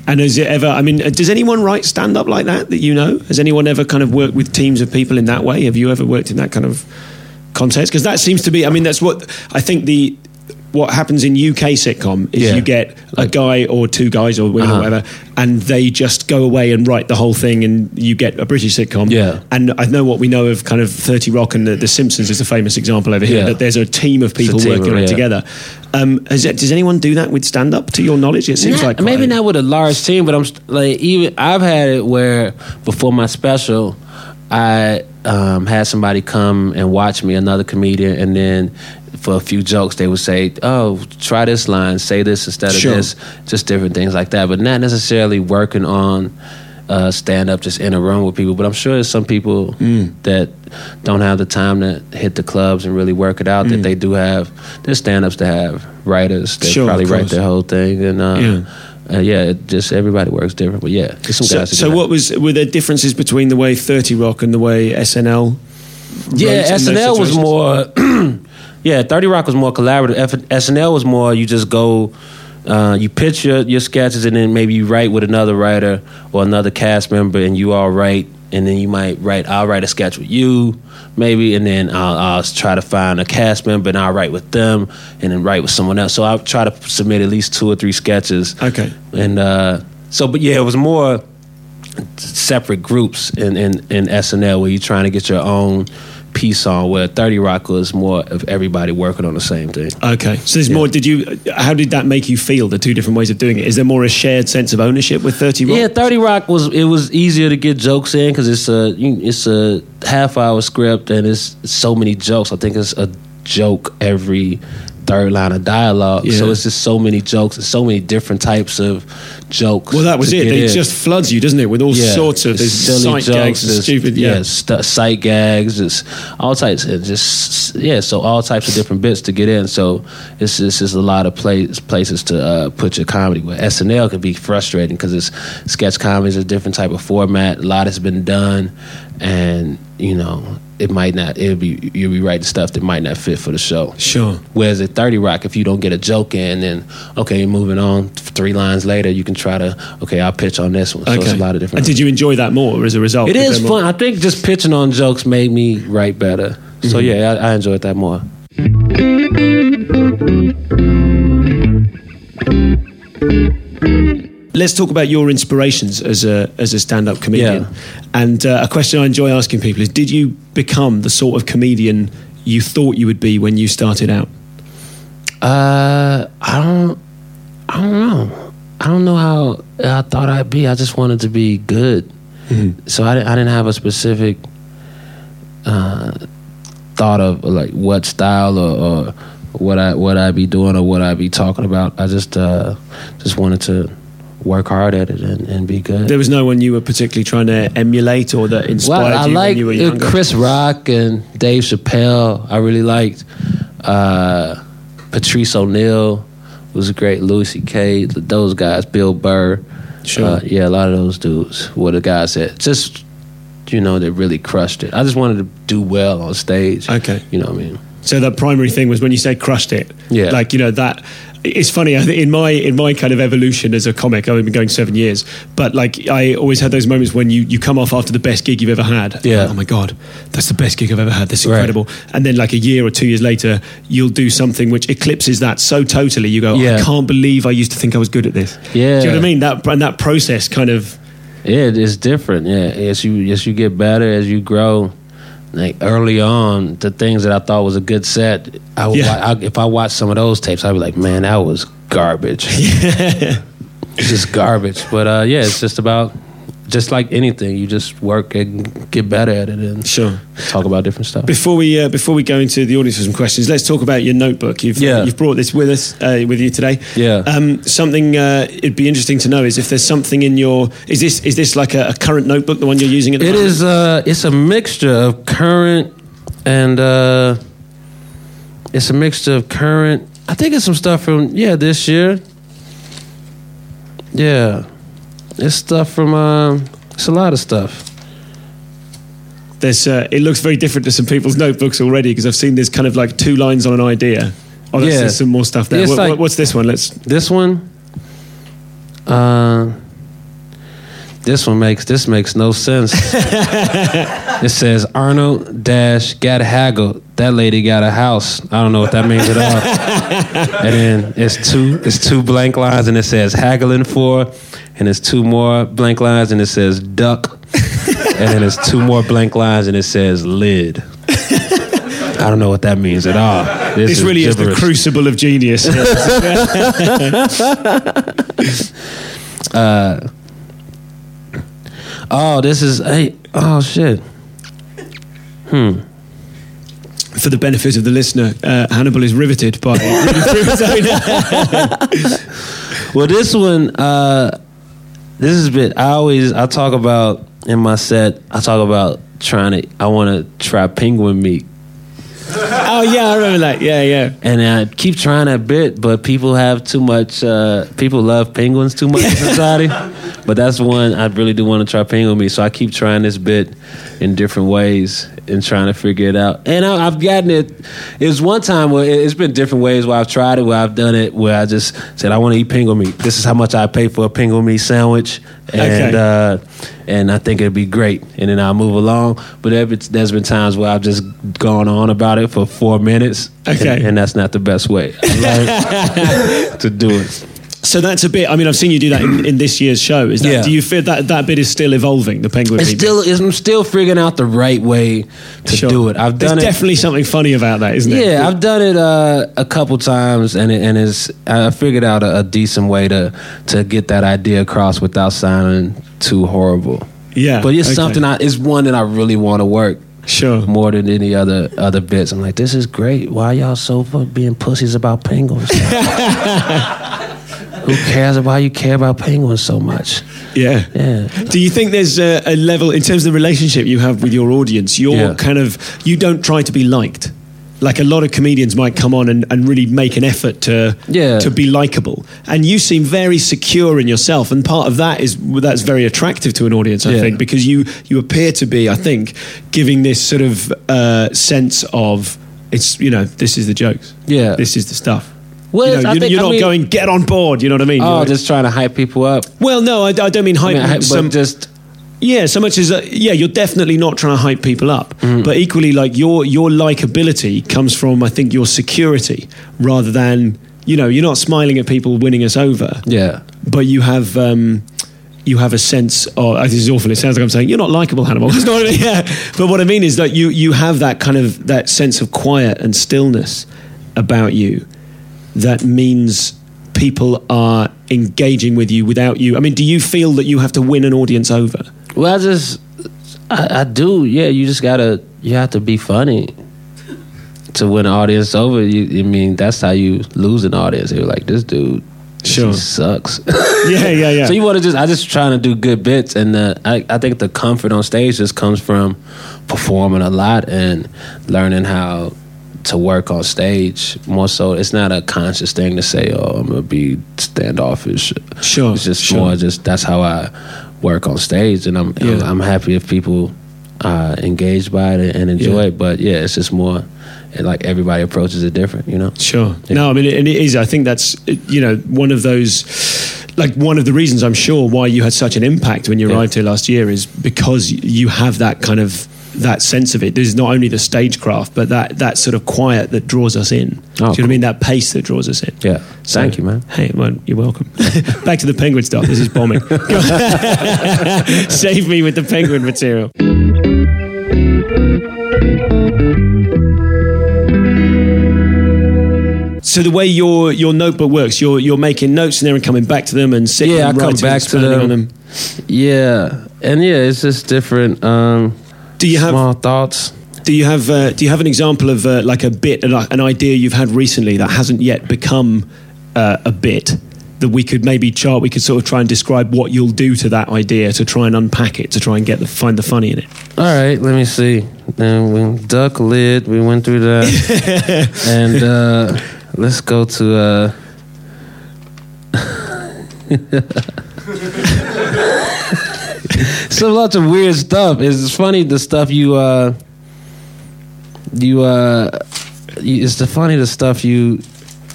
And has it ever, I mean, does anyone write stand-up like that you know? Has anyone ever kind of worked with teams of people in that way? Have you ever worked in that kind of context? Because that seems to be, I mean, that's what, I think what happens in UK sitcom is you get a guy or 2 guys or women or whatever, and they just go away and write the whole thing, and you get a British sitcom. Yeah. And I know what we know of kind of 30 Rock and the Simpsons is a famous example over here, that there's a team of people working on it together. Does anyone do that with stand-up, to your knowledge? It seems like... Maybe not with a large team, but I'm like, even I've had it where before my special, I had somebody come and watch me, another comedian, and then for a few jokes, they would say, oh, try this line, say this instead of this, just different things like that. But not necessarily working on stand-up just in a room with people. But I'm sure there's some people that don't have the time to hit the clubs and really work it out, that they do have. There's stand-ups that have writers that probably write their whole thing. And it just everybody works different. But yeah, there's some guys. So were there differences between the way 30 Rock and the way SNL? Yeah, SNL was more. Yeah, 30 Rock was more collaborative. SNL was more you just go. You pitch your sketches and then maybe you write with another writer or another cast member, and you all write, and then you might write, I'll write a sketch with you maybe, and then I'll try to find a cast member and I'll write with them and then write with someone else. So I'll try to submit at least 2 or 3 sketches. Okay. And it was more separate groups in SNL where you're trying to get your own piece on, where 30 Rock was more of everybody working on the same thing. Okay. So there's more, how did that make you feel, the two different ways of doing it? Is there more a shared sense of ownership with 30 Rock? Yeah, 30 Rock was easier to get jokes in because it's a half-hour script and it's so many jokes. I think it's a joke every third line of dialogue, so it's just so many jokes and so many different types of jokes. Well, that was it. It just floods you, doesn't it, with all sorts of silly sight jokes, gags and stupid sight gags, just all types, and so all types of different bits to get in. So it's just a lot of places to put your comedy. With SNL can be frustrating because it's sketch comedy is a different type of format. A lot has been done, and it might not. You'll be writing stuff that might not fit for the show. Sure. Whereas at 30 Rock, if you don't get a joke in, then you're moving on. 3 lines later, you can try to I'll pitch on this one. So it's a lot of different. And did you enjoy that more as a result? It is fun. I think just pitching on jokes made me write better. Mm-hmm. So yeah, I enjoyed that more. Let's talk about your inspirations as a stand-up comedian. Yeah. And a question I enjoy asking people is, did you become the sort of comedian you thought you would be when you started out? I don't know. I don't know how I thought I'd be. I just wanted to be good. Mm-hmm. So I didn't have a specific thought of like what style or what I'd be doing or what I'd be talking about. I just wanted to work hard at it and be good. There was no one you were particularly trying to emulate or that inspired when you were younger? Chris Rock and Dave Chappelle. I really liked Patrice O'Neill was great. Louis C.K. Those guys. Bill Burr. Sure. A lot of those dudes were the guys that just they really crushed it. I just wanted to do well on stage. Okay. You know what I mean? So the primary thing was when you said crushed it. Yeah. That. It's funny, I think in my kind of evolution as a comic, I've been going 7 years, but I always had those moments when you come off after the best gig you've ever had. Yeah. Oh my God, that's the best gig I've ever had. That's incredible. Right. And then a year or 2 years later, you'll do something which eclipses that so totally. You go, I can't believe I used to think I was good at this. Yeah. Do you know what I mean? That process kind of... Yeah, it's different. Yeah, as you get better, as you grow... early on, the things that I thought was a good set, if I watched some of those tapes, I'd be like, man, that was garbage. Yeah. It's just garbage. But it's just about... Just like anything, you just work and get better at it and talk about different stuff. Before we go into the audience for some questions, let's talk about your notebook. You've brought this with us with you today. Yeah. Something it'd be interesting to know is if there's something in your... Is this like a current notebook, the one you're using at the moment? It is. It's a mixture of current and... it's a mixture of current... I think it's some stuff from, this year. Yeah. It's stuff from, it's a lot of stuff. There's, it looks very different to some people's notebooks already because I've seen there's kind of 2 lines on an idea. Oh, there's some more stuff there. What's this one? This makes no sense. It says, Arnold - got haggled. That lady got a house. I don't know what that means at all. And then it's two blank lines, and it says haggling for, and it's 2 more blank lines, and it says duck. And then it's 2 more blank lines, and it says lid. I don't know what that means at all. This really is the crucible of genius. Shit. For the benefit of the listener, Hannibal is riveted by... Well, this one, This has been, I talk about, in my set, I talk about I want to try penguin meat. Oh, yeah, I remember that. Yeah, yeah. And I keep trying that bit, but people have too much, people love penguins too much in society. But that's one, I really do want to try penguin meat. So I keep trying this bit in different ways and trying to figure it out. And I've gotten it. It was one time where it's been different ways where I've tried it, where I've done it, where I just said, I want to eat penguin meat. This is how much I pay for a penguin meat sandwich. And, and I think it'd be great. And then I'll move along. But there's been times where I've just gone on about it for 4 minutes. Okay. And that's not the best way I like to do it. So that's a bit, I mean, I've seen you do that in this year's show. Is that, yeah. Do you feel that bit is still evolving, the penguin meat? I'm still figuring out the right way to do it. There's definitely something funny about that, isn't it? Yeah, I've done it a couple times, and I figured out a decent way to get that idea across without sounding too horrible. Yeah. But it's something, it's one that I really want to work. Sure. More than any other bits. I'm like, this is great. Why are y'all so being pussies about penguins? Who cares about you care about penguins so much? Yeah. Yeah. Do you think there's a level, in terms of the relationship you have with your audience, you don't try to be liked? Like a lot of comedians might come on and really make an effort to be likable. And you seem very secure in yourself. And part of that is, that's very attractive to an audience, I think, because you appear to be, I think, giving this sort of sense of, it's, this is the jokes. Yeah. This is the stuff. Well, you're not get on board, you know what I mean? Oh, just trying to hype people up. Well, no, I don't mean hype. Yeah, so much as... you're definitely not trying to hype people up. Mm. But equally, like, your likability comes from, I think, your security, rather than, you're not smiling at people winning us over. Yeah. But you have... you have a sense of, this is awful, it sounds like I'm saying, you're not likable, Hannibal. That's not what I mean, But what I mean is that you have that kind of, that sense of quiet and stillness about you. That means people are engaging with you without you. I mean, do you feel that you have to win an audience over? Well, I do. Yeah, you have to be funny to win an audience over. That's how you lose an audience. You're like, this dude, he sucks. Yeah. So you want to I just trying to do good bits, and I think the comfort on stage just comes from performing a lot and learning how to work on stage more so. It's not a conscious thing to say, I'm gonna be standoffish. Sure. It's just more that's how I work on stage, and I'm happy if people are engaged by it and enjoy it. But it's just more like everybody approaches it different, Sure. Yeah. No, I mean, and it is, I think that's, one of those, like, one of the reasons I'm sure why you had such an impact when you arrived here last year is because you have that kind of, that sense of it. There's not only the stagecraft, but that sort of quiet that draws us in. Do you know what I mean? That pace that draws us in. Yeah. So, thank you, man. Hey, well, you're welcome. Back to the penguin stuff. This is bombing. Save me with the penguin material. So the way your notebook works, you're making notes in there and coming back to them and sitting and writing and expanding on them. Yeah. And it's just different... small thoughts. Do you have an example of like a bit, an idea you've had recently that hasn't yet become a bit, that we could maybe chart? We could sort of try and describe what you'll do to that idea to try and unpack it, to try and find the funny in it. All right, let me see. Then we duck lid. We went through that, and let's go to. So lots of weird stuff. It's funny the stuff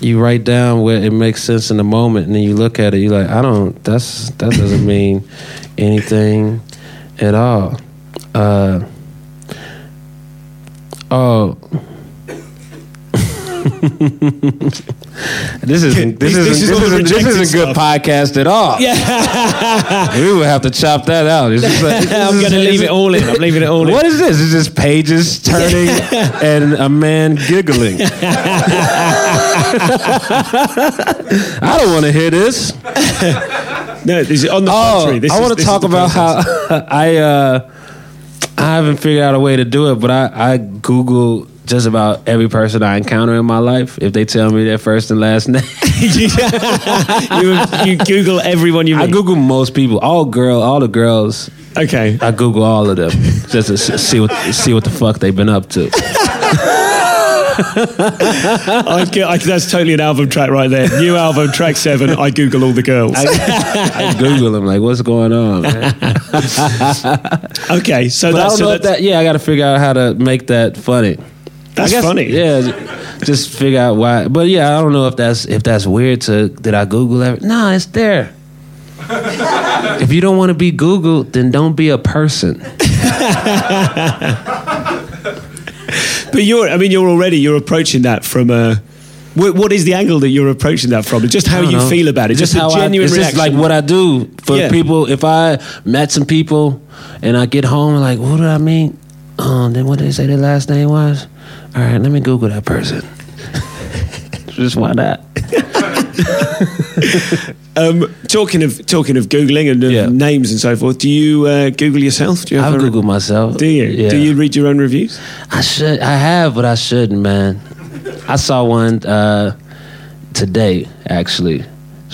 you write down where it makes sense in the moment, and then you look at it, you're like, that doesn't mean anything at all. This isn't good podcast at all. Yeah. We would have to chop that out. I'm going to leave it all in. I'm leaving it all in. What is this? It's just pages turning and a man giggling. I don't want to hear this. No, this is on the contrary. I want to talk about how I haven't figured out a way to do it, but I Google just about every person I encounter in my life, if they tell me their first and last name. You Google everyone you meet? I Google most people. All the girls. Okay. I Google all of them just to see what the fuck they've been up to. That's totally an album track right there. New album, track 7, I Google all the girls. I Google them, like, what's going on, man? Okay, so but I gotta figure out how to make that funny. That's funny. Yeah, just figure out why. But yeah, I don't know if that's weird to, did I Google everything? No, it's there. If you don't want to be Googled, then don't be a person. But you're approaching that from a... What is the angle that you're approaching that from? Just how you feel about it. Just a genuine reaction. It's just like what I do for people. If I met some people and I get home, like, what did I mean? Then what did they say their last name was? All right, let me Google that person. Just why not? Talking of Googling and names and so forth, do you Google yourself? I Google myself. Do you? Yeah. Do you read your own reviews? I should. I have, but I shouldn't, man. I saw one today, actually,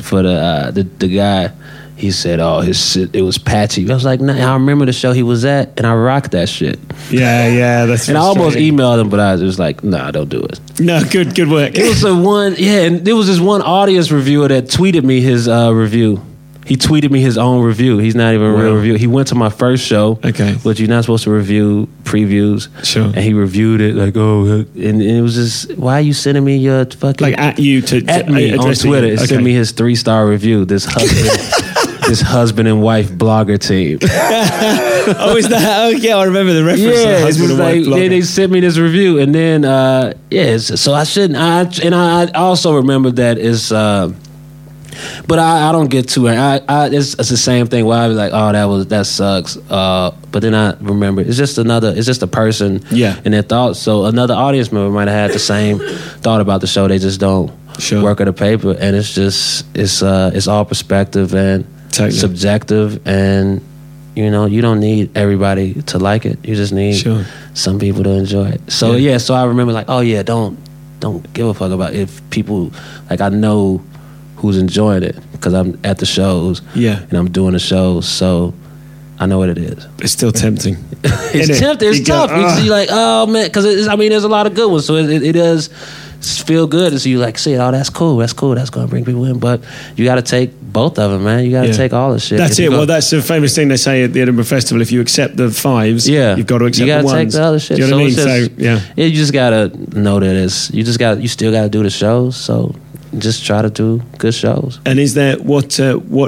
for the guy. He said, "Oh, his shit, it was patchy." I was like, "No, I remember the show he was at, and I rocked that shit." Yeah, that's. And I almost emailed him, but I was just like, "No, don't do it." No, good work. It was and there was this one audience reviewer that tweeted me his review. He tweeted me his own review. He's not even a real review. He went to my first show, which you're not supposed to review previews. Sure. And he reviewed it like, and it was just, why are you sending me your fucking... Like at you to... At me on Twitter. He sent me his 3-star review, this husband, this husband and wife blogger team. Oh, is that... Oh, yeah, I remember the reference to the husband and wife blogger. They sent me this review, and then, so I shouldn't... I also remember that it's... But I don't get too. It's the same thing. Where I was like, oh, that sucks. But then I remember it's just a person. Yeah. And their thoughts. So another audience member might have had the same thought about the show. They just don't work at a paper, and it's just it's all perspective and subjective, and you don't need everybody to like it. You just need some people to enjoy it. So so I remember like, oh yeah, don't give a fuck about if people like I know. Who's enjoying it because I'm at the shows and I'm doing the shows, so I know what it is. It's still tempting. It's tough. You're like, oh man, because there's a lot of good ones, so it does feel good. And so you like, see, oh, that's cool, that's gonna bring people in. But you gotta take both of them, man. You gotta take all the shit. That's it. Well, that's the famous thing they say at the Edinburgh Festival. If you accept the 5s, you've got to accept the 1s. You gotta take the other shit. Do you know what I mean? You just gotta know that you still gotta do the shows. So. Just try to do good shows. And is there what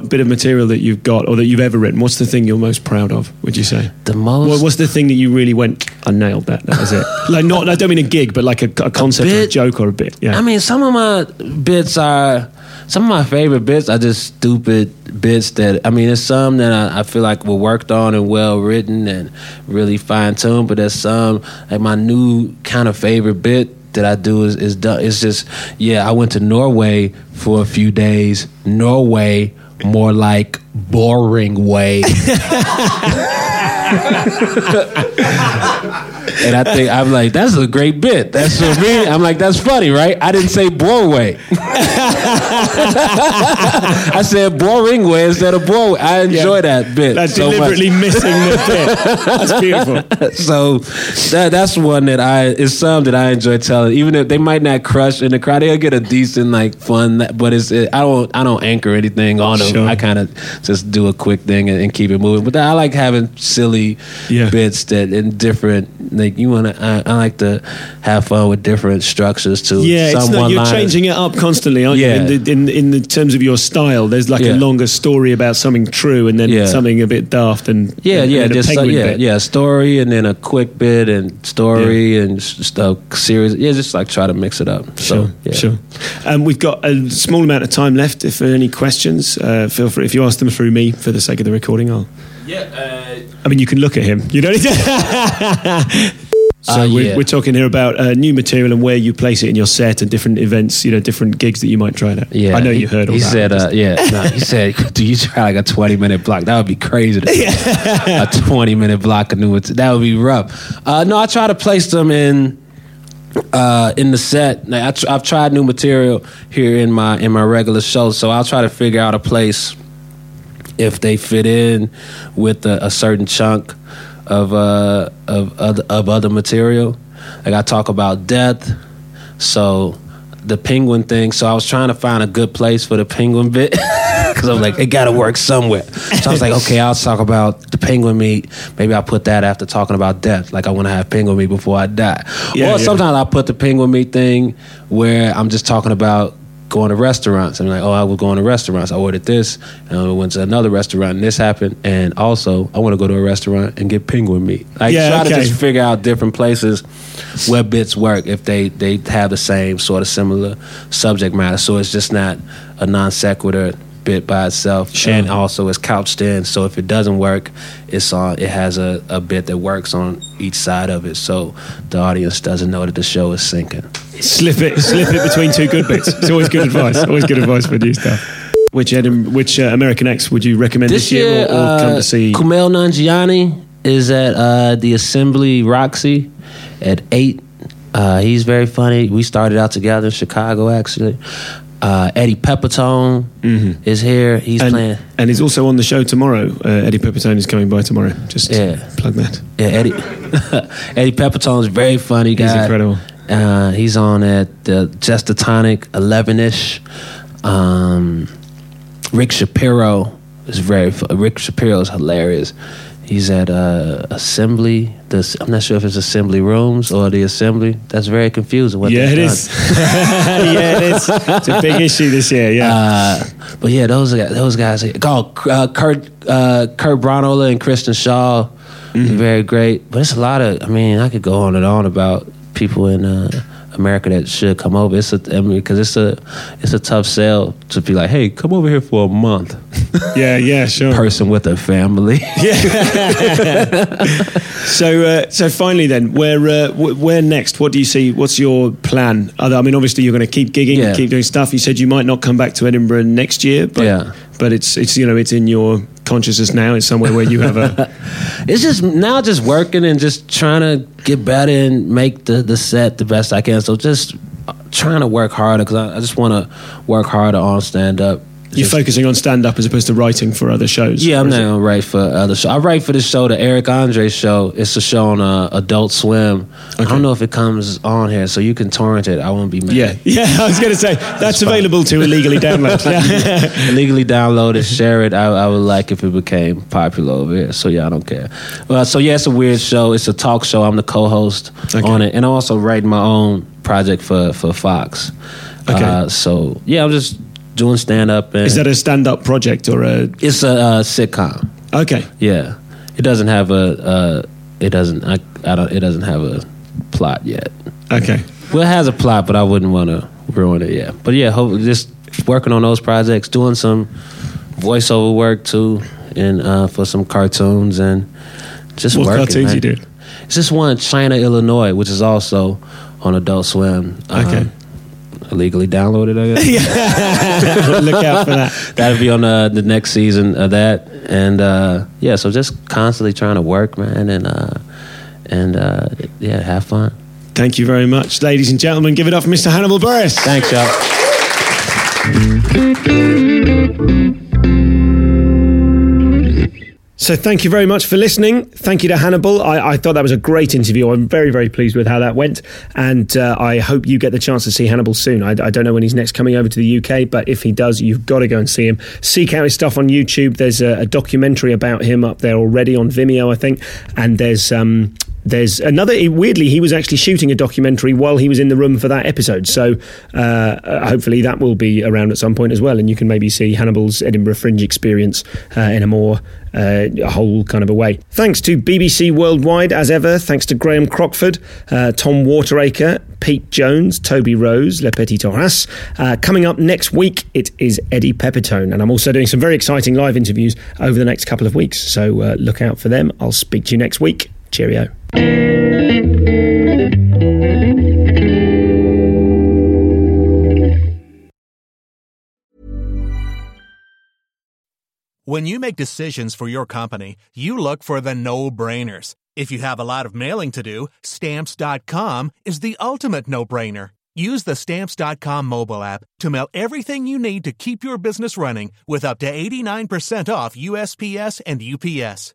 bit of material that you've got or that you've ever written? What's the thing you're most proud of? Would you say the most? What's the thing that you really went? I nailed that. That was it. Like not, I don't mean a gig, but like a concept, or a joke, or a bit. Yeah. I mean, some of my favorite bits are just stupid bits that there's some that I feel like were worked on and well written and really fine tuned, but there's some like my new kind of favorite bit. That I do is done. It's just I went to Norway for a few days. Norway, more like boring way. And I think I'm like, that's a great bit. That's for me. I'm like, that's funny, right? I didn't say Broadway. I said boring way instead of Broadway. I enjoy that bit. That's so deliberately much. Missing the bit. That's beautiful. So that's one that it's some that I enjoy telling. Even if they might not crush in the crowd, they'll get a decent like fun. But I don't anchor anything on them. Sure. I kind of just do a quick thing and keep it moving. But I like having silly bits that in different. Like I like to have fun with different structures too. Yeah, you're changing it up constantly, aren't you? In the terms of your style, there's like a longer story about something true, and then something a bit daft, and a story, and then a quick bit, and story, and stuff series. Yeah, just like try to mix it up. Sure, so, sure. We've got a small amount of time left. If there are any questions, feel free. If you ask them through me, for the sake of the recording, I'll. You can look at him. You don't need to. We're talking here about new material and where you place it in your set and different events, different gigs that you might try that. Yeah, I know you heard all that. Said, he said, do you try like a 20-minute block? That would be crazy. A 20-minute block of new material. That would be rough. No, I try to place them in in the set. Now, I've tried new material here in my regular show, so I'll try to figure out a place if they fit in with a certain chunk of other material. Like I talk about death, so the penguin thing. So I was trying to find a good place for the penguin bit because I was like, it got to work somewhere. So I was like, okay, I'll talk about the penguin meat. Maybe I'll put that after talking about death. Like I want to have penguin meat before I die. Or sometimes I'll put the penguin meat thing where I'm just talking about going to restaurants. I'm like, oh, I was going to restaurants. I ordered this, and I went to another restaurant, and this happened. And also, I want to go to a restaurant and get penguin meat. Try to just figure out different places where bits work if they have the same sort of similar subject matter. So it's just not a non sequitur bit by itself. Sure. And also, it's couched in. So if it doesn't work, it has a bit that works on each side of it. So the audience doesn't know that the show is sinking. Slip it between two good bits. It's always good advice. Always good advice for new stuff. Which American acts would you recommend this year or come to see? Kumail Nanjiani is at the Assembly Roxy at 8. He's very funny. We started out together in Chicago, actually. Eddie Peppertone is here. He's playing. And he's also on the show tomorrow. Eddie Peppertone is coming by tomorrow. Just plug that. Yeah, Eddie Peppertone's very funny guy. He's incredible. He's on at the Just Tonic 11-ish. Rick Shapiro is hilarious. He's at Assembly. I'm not sure if it's Assembly Rooms or the Assembly. That's very confusing. What it is. Yeah, it is. It's a big issue this year. Yeah. But yeah, those guys. Kurt Braunohler and Kristen Shaw, very great. But it's a lot of. I mean, I could go on and on about people in America that should come over. It's a tough sell to be like, hey, come over here for a month. Yeah, sure. Person with a family. Yeah. So finally, then, where next? What do you see? What's your plan? Obviously, you're going to keep gigging, and keep doing stuff. You said you might not come back to Edinburgh next year, but it's in your consciousness now. It's somewhere where you have a. It's just now just working and just trying to get better and make the set the best I can. So just trying to work harder because I just want to work harder on stand up. You're focusing on stand-up as opposed to writing for other shows? Yeah, I'm not going to write for other shows. I write for this show, the Eric Andre show. It's a show on Adult Swim. Okay. I don't know if it comes on here, so you can torrent it. I won't be mad. Yeah, I was going to say, that's available to illegally download. Illegally download it, share it. I would like if it became popular over here, so I don't care. It's a weird show. It's a talk show. I'm the co-host on it. And I'm also writing my own project for Fox. Okay. I'm just doing stand-up. Is that a stand-up project or a... It's a sitcom. Okay. Yeah. It doesn't have it doesn't have a plot yet. Okay. Well, it has a plot, but I wouldn't want to ruin it yet. But yeah, hopefully just working on those projects, doing some voiceover work too, and for some cartoons and just working. What cartoons you do? It's just one, China, Illinois, which is also on Adult Swim. Okay. Illegally downloaded, I guess. Look out for that. That'll be on the next season of that. And so just constantly trying to work, man, and have fun. Thank you very much, ladies and gentlemen. Give it up for Mr. Hannibal Buress. Thanks, y'all. So thank you very much for listening. Thank you to Hannibal. I thought that was a great interview. I'm very, very pleased with how that went. And I hope you get the chance to see Hannibal soon. I don't know when he's next coming over to the UK, but if he does, you've got to go and see him. Seek out his stuff on YouTube. There's a documentary about him up there already on Vimeo, I think. And there's another, weirdly, he was actually shooting a documentary while he was in the room for that episode. So hopefully that will be around at some point as well. And you can maybe see Hannibal's Edinburgh Fringe experience in a more whole kind of a way. Thanks to BBC Worldwide, as ever. Thanks to Graham Crockford, Tom Wateracre, Pete Jones, Toby Rose, Le Petit Horace. Coming up next week, it is Eddie Peppertone. And I'm also doing some very exciting live interviews over the next couple of weeks. So look out for them. I'll speak to you next week. Cheerio. When you make decisions for your company, you look for the no-brainers. If you have a lot of mailing to do, Stamps.com is the ultimate no-brainer. Use the Stamps.com mobile app to mail everything you need to keep your business running with up to 89% off USPS and UPS.